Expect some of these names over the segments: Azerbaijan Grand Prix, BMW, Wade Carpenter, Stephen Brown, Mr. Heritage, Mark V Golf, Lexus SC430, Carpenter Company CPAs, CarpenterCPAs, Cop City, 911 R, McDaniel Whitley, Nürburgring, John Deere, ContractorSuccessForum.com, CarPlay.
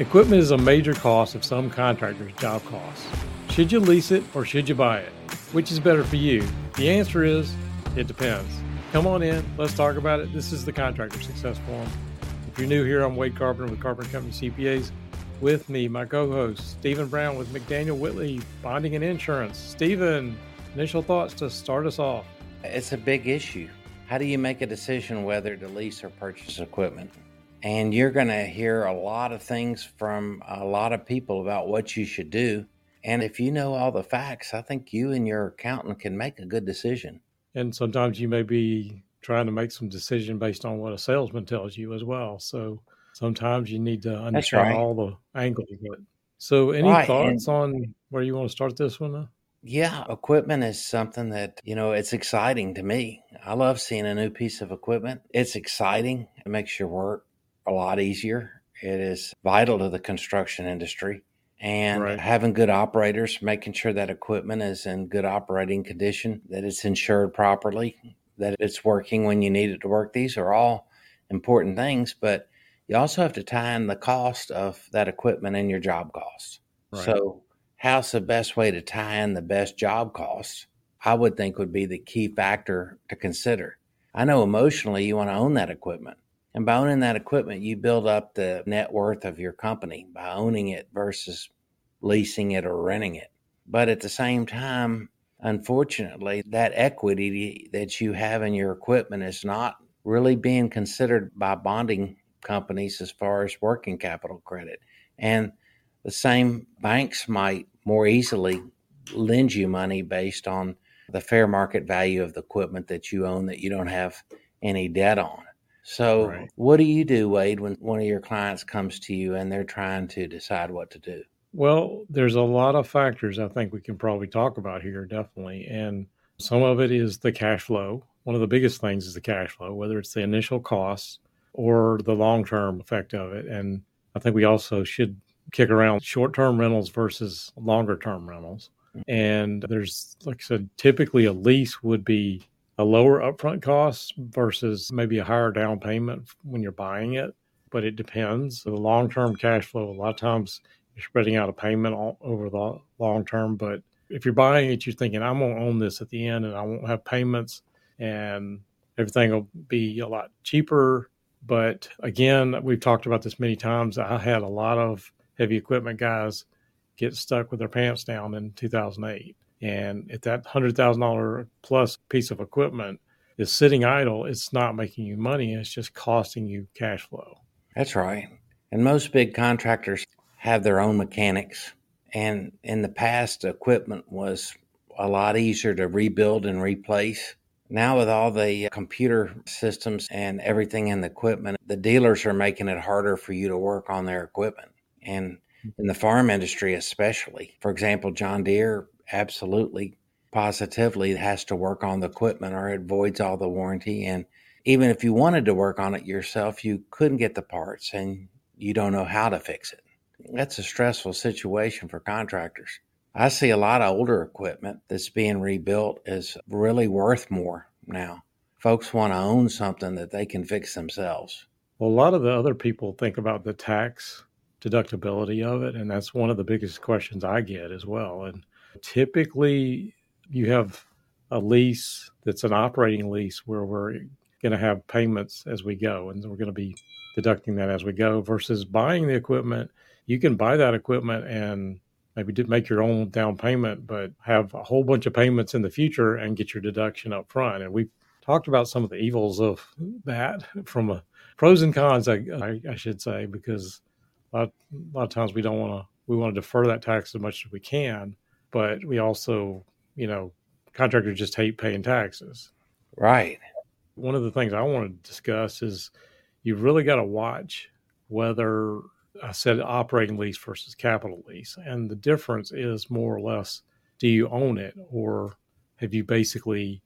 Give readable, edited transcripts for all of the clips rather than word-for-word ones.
Equipment is a major cost of some contractors' job costs. Should you lease it or should you buy it? Which is better for you? The answer is, it depends. Come on in, let's talk about it. This is the Contractor Success Forum. If you're new here, I'm Wade Carpenter with Carpenter Company CPAs. With me, my co-host, Stephen Brown with McDaniel Whitley, Bonding and Insurance. Stephen, initial thoughts to start us off. It's a big issue. How do you make a decision whether to lease or purchase equipment? And you're going to hear a lot of things from a lot of people about what you should do. And if you know all the facts, I think you and your accountant can make a good decision. And sometimes you may be trying to make some decision based on what a salesman tells you as well. So sometimes you need to understand all the angles of it. So any thoughts on where you want to start this one now? Yeah, equipment is something that, you know, it's exciting to me. I love seeing a new piece of equipment. It's exciting. It makes your work a lot easier. It is vital to the construction industry, and having good operators, making sure that equipment is in good operating condition, that it's insured properly, that it's working when you need it to work. These are all important things, but you also have to tie in the cost of that equipment and your job costs. Right. So how's the best way to tie in the best job costs? I would think would be the key factor to consider. I know emotionally you want to own that equipment. And by owning that equipment, you build up the net worth of your company by owning it versus leasing it or renting it. But at the same time, unfortunately, that equity that you have in your equipment is not really being considered by bonding companies as far as working capital credit. And the same banks might more easily lend you money based on the fair market value of the equipment that you own that you don't have any debt on. So what do you do, Wade, when one of your clients comes to you and they're trying to decide what to do? Well, there's a lot of factors I think we can probably talk about here, definitely. And some of it is the cash flow. One of the biggest things is the cash flow, whether it's the initial cost or the long-term effect of it. And I think we also should kick around short-term rentals versus longer-term rentals. And there's, like I said, typically a lease would be a lower upfront cost versus maybe a higher down payment when you're buying it, but it depends. The long-term cash flow, a lot of times you're spreading out a payment all over the long term, but if you're buying it, you're thinking, I'm going to own this at the end and I won't have payments and everything will be a lot cheaper. But again, we've talked about this many times. I had a lot of heavy equipment guys get stuck with their pants down in 2008. And if that $100,000 plus piece of equipment is sitting idle, it's not making you money. It's just costing you cash flow. That's right. And most big contractors have their own mechanics. And in the past, equipment was a lot easier to rebuild and replace. Now with all the computer systems and everything in the equipment, the dealers are making it harder for you to work on their equipment. And in the farm industry especially, for example, John Deere absolutely, positively has to work on the equipment or it voids all the warranty. And even if you wanted to work on it yourself, you couldn't get the parts and you don't know how to fix it. That's a stressful situation for contractors. I see a lot of older equipment that's being rebuilt is really worth more now. Folks want to own something that they can fix themselves. Well, a lot of the other people think about the tax deductibility of it, and that's one of the biggest questions I get as well. And typically, you have a lease that's an operating lease where we're going to have payments as we go, and we're going to be deducting that as we go versus buying the equipment. You can buy that equipment and maybe make your own down payment, but have a whole bunch of payments in the future and get your deduction up front. And we've talked about some of the evils of that from a pros and cons, I should say, because a lot of times we want to defer that tax as much as we can. But we also, you know, contractors just hate paying taxes. Right. One of the things I want to discuss is you've really got to watch whether I said operating lease versus capital lease. And the difference is more or less, do you own it or have you basically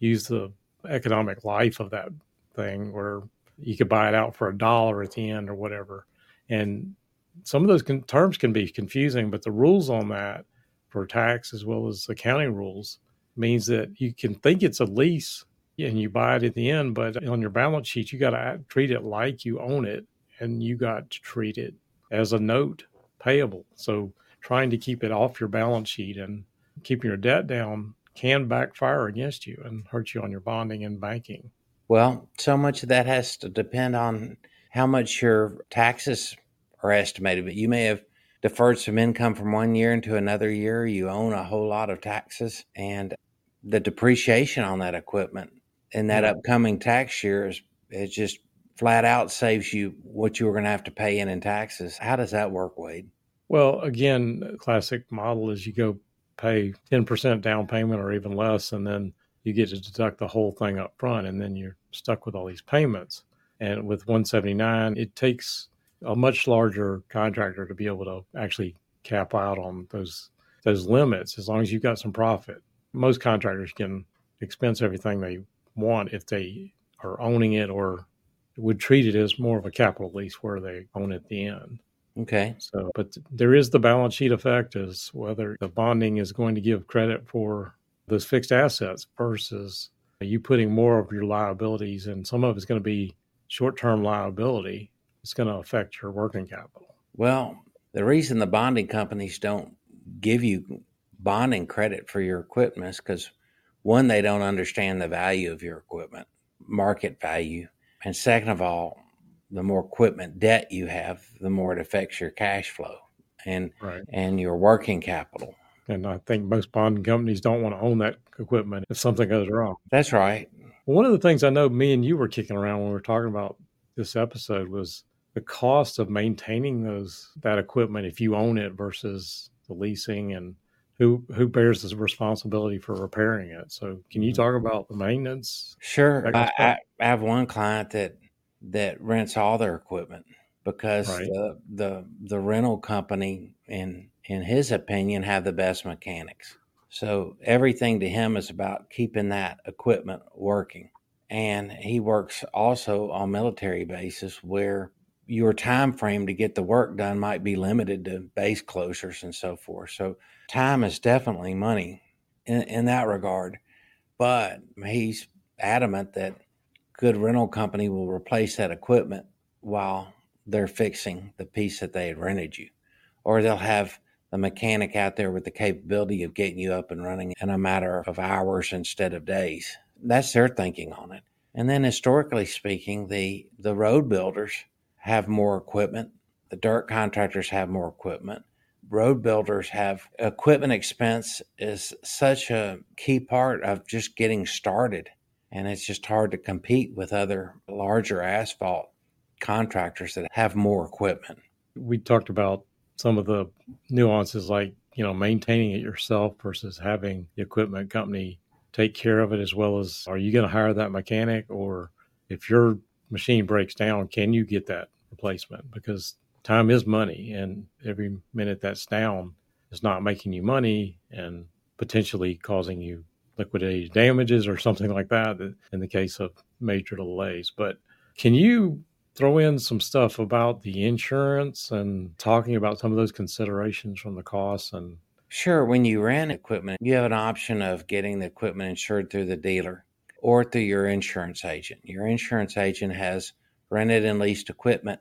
used the economic life of that thing where you could buy it out for $1 at the end or whatever. And some of those terms can be confusing, but the rules on that for tax as well as accounting rules means that you can think it's a lease and you buy it at the end, but on your balance sheet, you got to treat it like you own it and you got to treat it as a note payable. So trying to keep it off your balance sheet and keeping your debt down can backfire against you and hurt you on your bonding and banking. Well, so much of that has to depend on how much your taxes are estimated, but you may have deferred some income from one year into another year. You own a whole lot of taxes, and the depreciation on that equipment in that upcoming tax year is just flat out saves you what you were going to have to pay in taxes. How does that work, Wade? Well, again, classic model is you go pay 10% down payment or even less, and then you get to deduct the whole thing up front, and then you're stuck with all these payments. And with 179, it takes a much larger contractor to be able to actually cap out on those limits as long as you've got some profit. Most contractors can expense everything they want if they are owning it, or would treat it as more of a capital lease where they own at the end. Okay. So, but there is the balance sheet effect as whether the bonding is going to give credit for those fixed assets versus you putting more of your liabilities, and some of it's going to be short-term liability. It's going to affect your working capital. Well, the reason the bonding companies don't give you bonding credit for your equipment is because, one, they don't understand the value of your equipment, market value. And second of all, the more equipment debt you have, the more it affects your cash flow and your working capital. And I think most bonding companies don't want to own that equipment if something goes wrong. That's right. One of the things I know me and you were kicking around when we were talking about this episode was the cost of maintaining that equipment if you own it versus the leasing, and who bears the responsibility for repairing it. So can you talk about the maintenance? Sure. I have one client that rents all their equipment because the rental company, in his opinion, have the best mechanics. So everything to him is about keeping that equipment working. And he works also on military bases where your time frame to get the work done might be limited to base closures and so forth. So time is definitely money in that regard. But he's adamant that good rental company will replace that equipment while they're fixing the piece that they had rented you, or they'll have the mechanic out there with the capability of getting you up and running in a matter of hours instead of days. That's their thinking on it. And then historically speaking, the road builders have more equipment. The dirt contractors have more equipment. Road builders have equipment expense is such a key part of just getting started. And it's just hard to compete with other larger asphalt contractors that have more equipment. We talked about some of the nuances, like, maintaining it yourself versus having the equipment company take care of it, as well as, are you going to hire that mechanic? Or if your machine breaks down, can you get that replacement? Because time is money, and every minute that's down is not making you money and potentially causing you liquidated damages or something like that in the case of major delays. But can you throw in some stuff about the insurance and talking about some of those considerations from the costs? And sure. When you rent equipment, you have an option of getting the equipment insured through the dealer or through your insurance agent. Your insurance agent has rented and leased equipment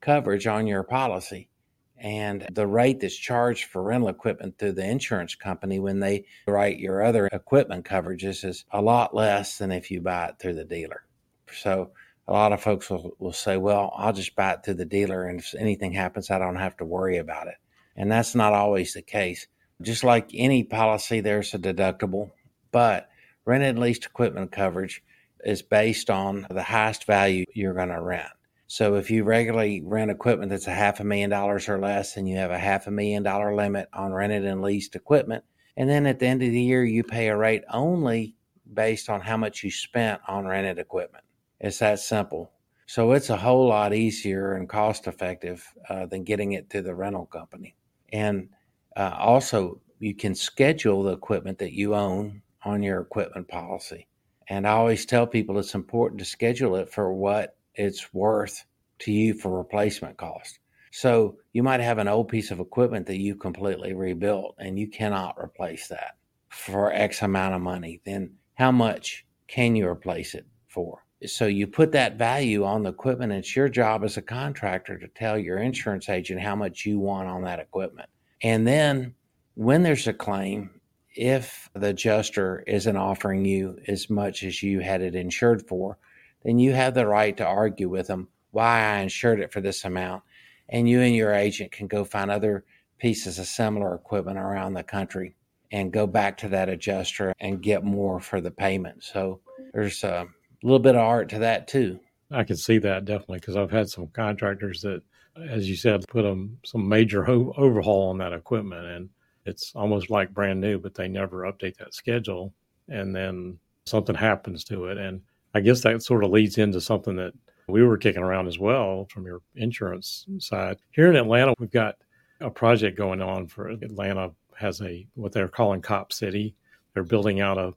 coverage on your policy. And the rate that's charged for rental equipment through the insurance company when they write your other equipment coverages is a lot less than if you buy it through the dealer. So a lot of folks will say, well, I'll just buy it through the dealer, and if anything happens, I don't have to worry about it. And that's not always the case. Just like any policy, there's a deductible, but rented and leased equipment coverage is based on the highest value you're going to rent. So if you regularly rent equipment that's $500,000 or less, and you have $500,000 limit on rented and leased equipment, and then at the end of the year, you pay a rate only based on how much you spent on rented equipment. It's that simple. So it's a whole lot easier and cost effective than getting it through the rental company. And also, you can schedule the equipment that you own on your equipment policy. And I always tell people it's important to schedule it for what it's worth to you for replacement cost. So you might have an old piece of equipment that you completely rebuilt and you cannot replace that for X amount of money. Then how much can you replace it for. So you put that value on the equipment. It's your job as a contractor to tell your insurance agent how much you want on that equipment. And then when there's a claim, if the adjuster isn't offering you as much as you had it insured for, then you have the right to argue with them why I insured it for this amount. And you and your agent can go find other pieces of similar equipment around the country and go back to that adjuster and get more for the payment. So there's a little bit of art to that too. I can see that definitely, because I've had some contractors that, as you said, put some major overhaul on that equipment, and it's almost like brand new, but they never update that schedule, and then something happens to it. And I guess that sort of leads into something that we were kicking around as well from your insurance side. Here in Atlanta, we've got a project going on for Atlanta, has what they're calling Cop City. They're building out a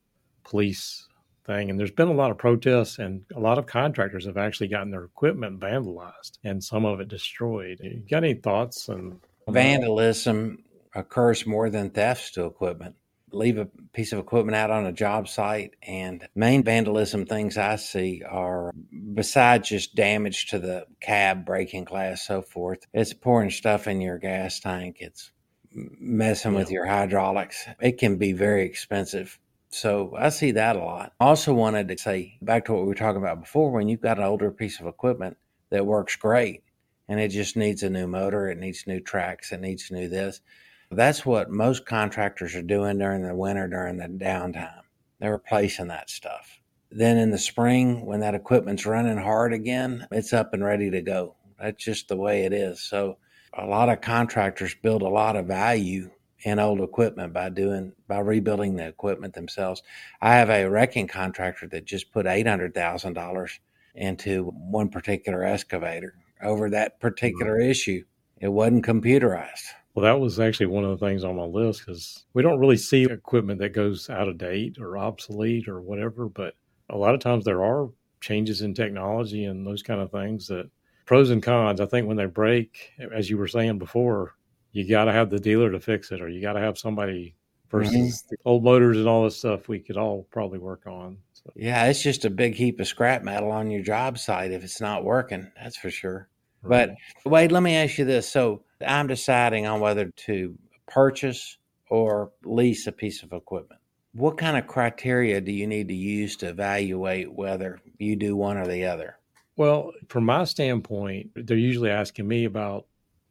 police thing, and there's been a lot of protests, and a lot of contractors have actually gotten their equipment vandalized and some of it destroyed. You got any thoughts? And vandalism occurs more than thefts to equipment. Leave a piece of equipment out on a job site, and main vandalism things I see are, besides just damage to the cab, breaking glass, so forth, it's pouring stuff in your gas tank. It's messing with your hydraulics. It can be very expensive. So I see that a lot. Also wanted to say, back to what we were talking about before, when you've got an older piece of equipment that works great and it just needs a new motor, it needs new tracks, it needs new this. That's what most contractors are doing during the winter, during the downtime. They're replacing that stuff. Then in the spring, when that equipment's running hard again, it's up and ready to go. That's just the way it is. So a lot of contractors build a lot of value in old equipment by rebuilding the equipment themselves. I have a wrecking contractor that just put $800,000 into one particular excavator over that particular issue. It wasn't computerized. Well, that was actually one of the things on my list, because we don't really see equipment that goes out of date or obsolete or whatever, but a lot of times there are changes in technology and those kind of things that pros and cons. I think when they break, as you were saying before, you got to have the dealer to fix it, or you got to have somebody versus the old motors and all this stuff we could all probably work on. So. Yeah, it's just a big heap of scrap metal on your job site if it's not working, that's for sure. Right. But Wade, let me ask you this. So I'm deciding on whether to purchase or lease a piece of equipment. What kind of criteria do you need to use to evaluate whether you do one or the other? Well, from my standpoint, they're usually asking me about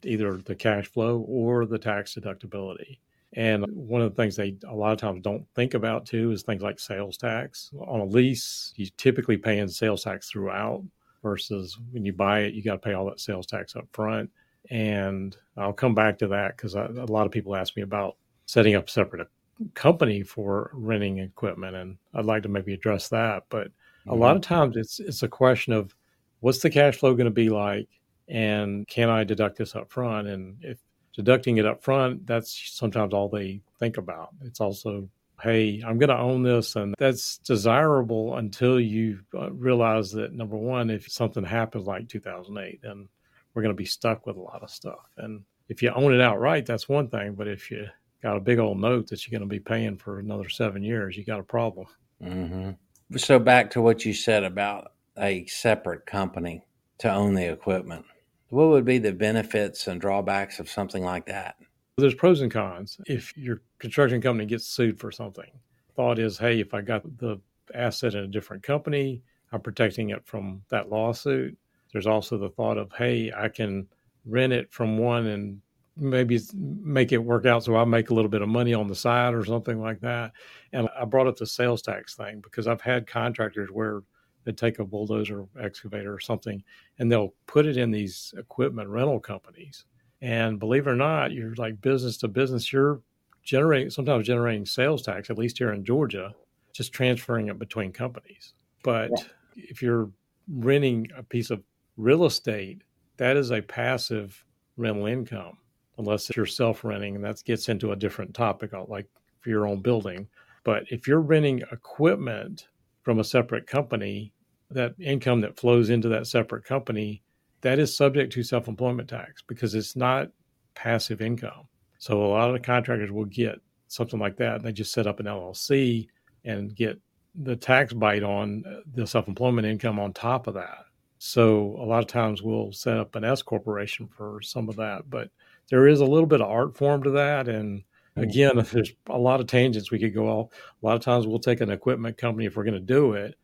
either the cash flow or the tax deductibility. And one of the things they a lot of times don't think about too is things like sales tax. On a lease, you typically pay in sales tax throughout, versus when you buy it, you got to pay all that sales tax up front. And I'll come back to that, because a lot of people ask me about setting up a separate company for renting equipment, and I'd like to maybe address that. But a lot of times it's a question of what's the cash flow going to be like, and can I deduct this up front? And if deducting it up front, that's sometimes all they think about. It's also, hey, I'm going to own this, and that's desirable until you realize that, number one, if something happens like 2008, then we're going to be stuck with a lot of stuff. And if you own it outright, that's one thing. But if you got a big old note that you're going to be paying for another 7 years, you got a problem. Mm-hmm. So back to what you said about a separate company to own the equipment. What would be the benefits and drawbacks of something like that? There's pros and cons. If your construction company gets sued for something, thought is, hey, if I got the asset in a different company, I'm protecting it from that lawsuit. There's also the thought of, hey, I can rent it from one and maybe make it work out so I make a little bit of money on the side or something like that. And I brought up the sales tax thing, because I've had contractors where they take a bulldozer, excavator or something, and they'll put it in these equipment rental companies. And believe it or not, you're like business to business, you're sometimes generating sales tax, at least here in Georgia, just transferring it between companies. But if you're renting a piece of real estate, that is a passive rental income, unless you're self-renting, and that gets into a different topic, like for your own building. But if you're renting equipment from a separate company, that income that flows into that separate company, that is subject to self-employment tax, because it's not passive income. So a lot of the contractors will get something like that, and they just set up an LLC and get the tax bite on the self-employment income on top of that. So a lot of times we'll set up an S corporation for some of that, but there is a little bit of art form to that. And again, there's a lot of tangents we could go off. A lot of times we'll take an equipment company if we're going to do it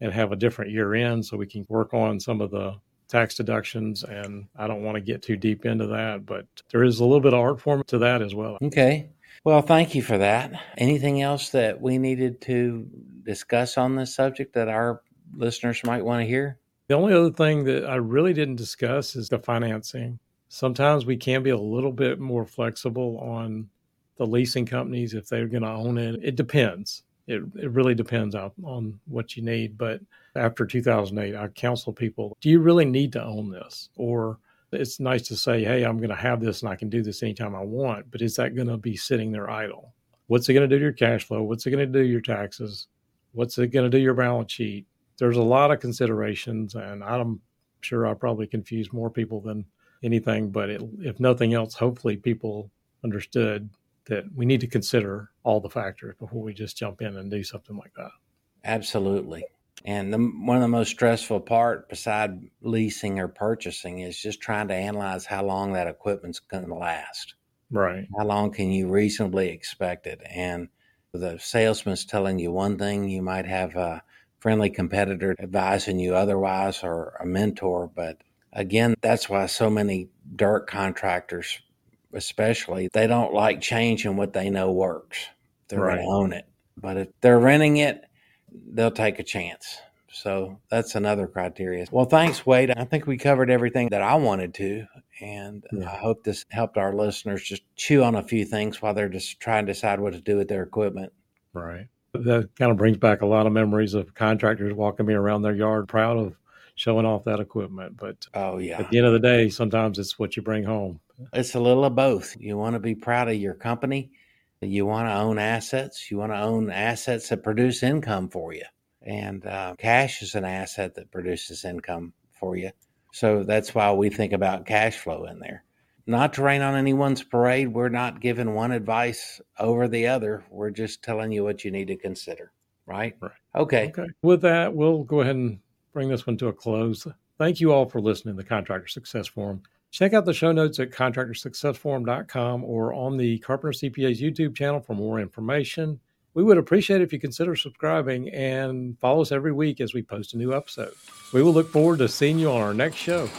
and have a different year end so we can work on some of the tax deductions. And I don't want to get too deep into that, but there is a little bit of art form to that as well. Okay. Well, thank you for that. Anything else that we needed to discuss on this subject that our listeners might want to hear? The only other thing that I really didn't discuss is the financing. Sometimes we can be a little bit more flexible on the leasing companies if they're going to own it. It depends. It really depends on what you need. But after 2008, I counsel people, do you really need to own this? Or it's nice to say, hey, I'm going to have this and I can do this anytime I want. But is that going to be sitting there idle? What's it going to do to your cash flow? What's it going to do to your taxes? What's it going to do to your balance sheet? There's a lot of considerations, and I'm sure I probably confuse more people than anything. But if nothing else, hopefully people understood that we need to consider all the factors before we just jump in and do something like that. Absolutely. And one of the most stressful part beside leasing or purchasing is just trying to analyze how long that equipment's going to last. Right. How long can you reasonably expect it? And the salesman's telling you one thing, you might have a friendly competitor advising you otherwise or a mentor. But again, that's why so many dirt contractors, especially, they don't like changing what they know works. They're right. Going to own it. But if they're renting it, they'll take a chance. So that's another criteria. Well, thanks, Wade. I think we covered everything that I wanted to. And I hope this helped our listeners just chew on a few things while they're just trying to decide what to do with their equipment. Right. That kind of brings back a lot of memories of contractors walking me around their yard proud of showing off that equipment. But at the end of the day, sometimes it's what you bring home. It's a little of both. You want to be proud of your company. You want to own assets. You want to own assets that produce income for you. And cash is an asset that produces income for you. So that's why we think about cash flow in there. Not to rain on anyone's parade. We're not giving one advice over the other. We're just telling you what you need to consider. Right? Okay. With that, we'll go ahead and bring this one to a close. Thank you all for listening to the Contractor Success Forum. Check out the show notes at ContractorSuccessForum.com or on the Carpenter CPA's YouTube channel for more information. We would appreciate it if you consider subscribing and follow us every week as we post a new episode. We will look forward to seeing you on our next show.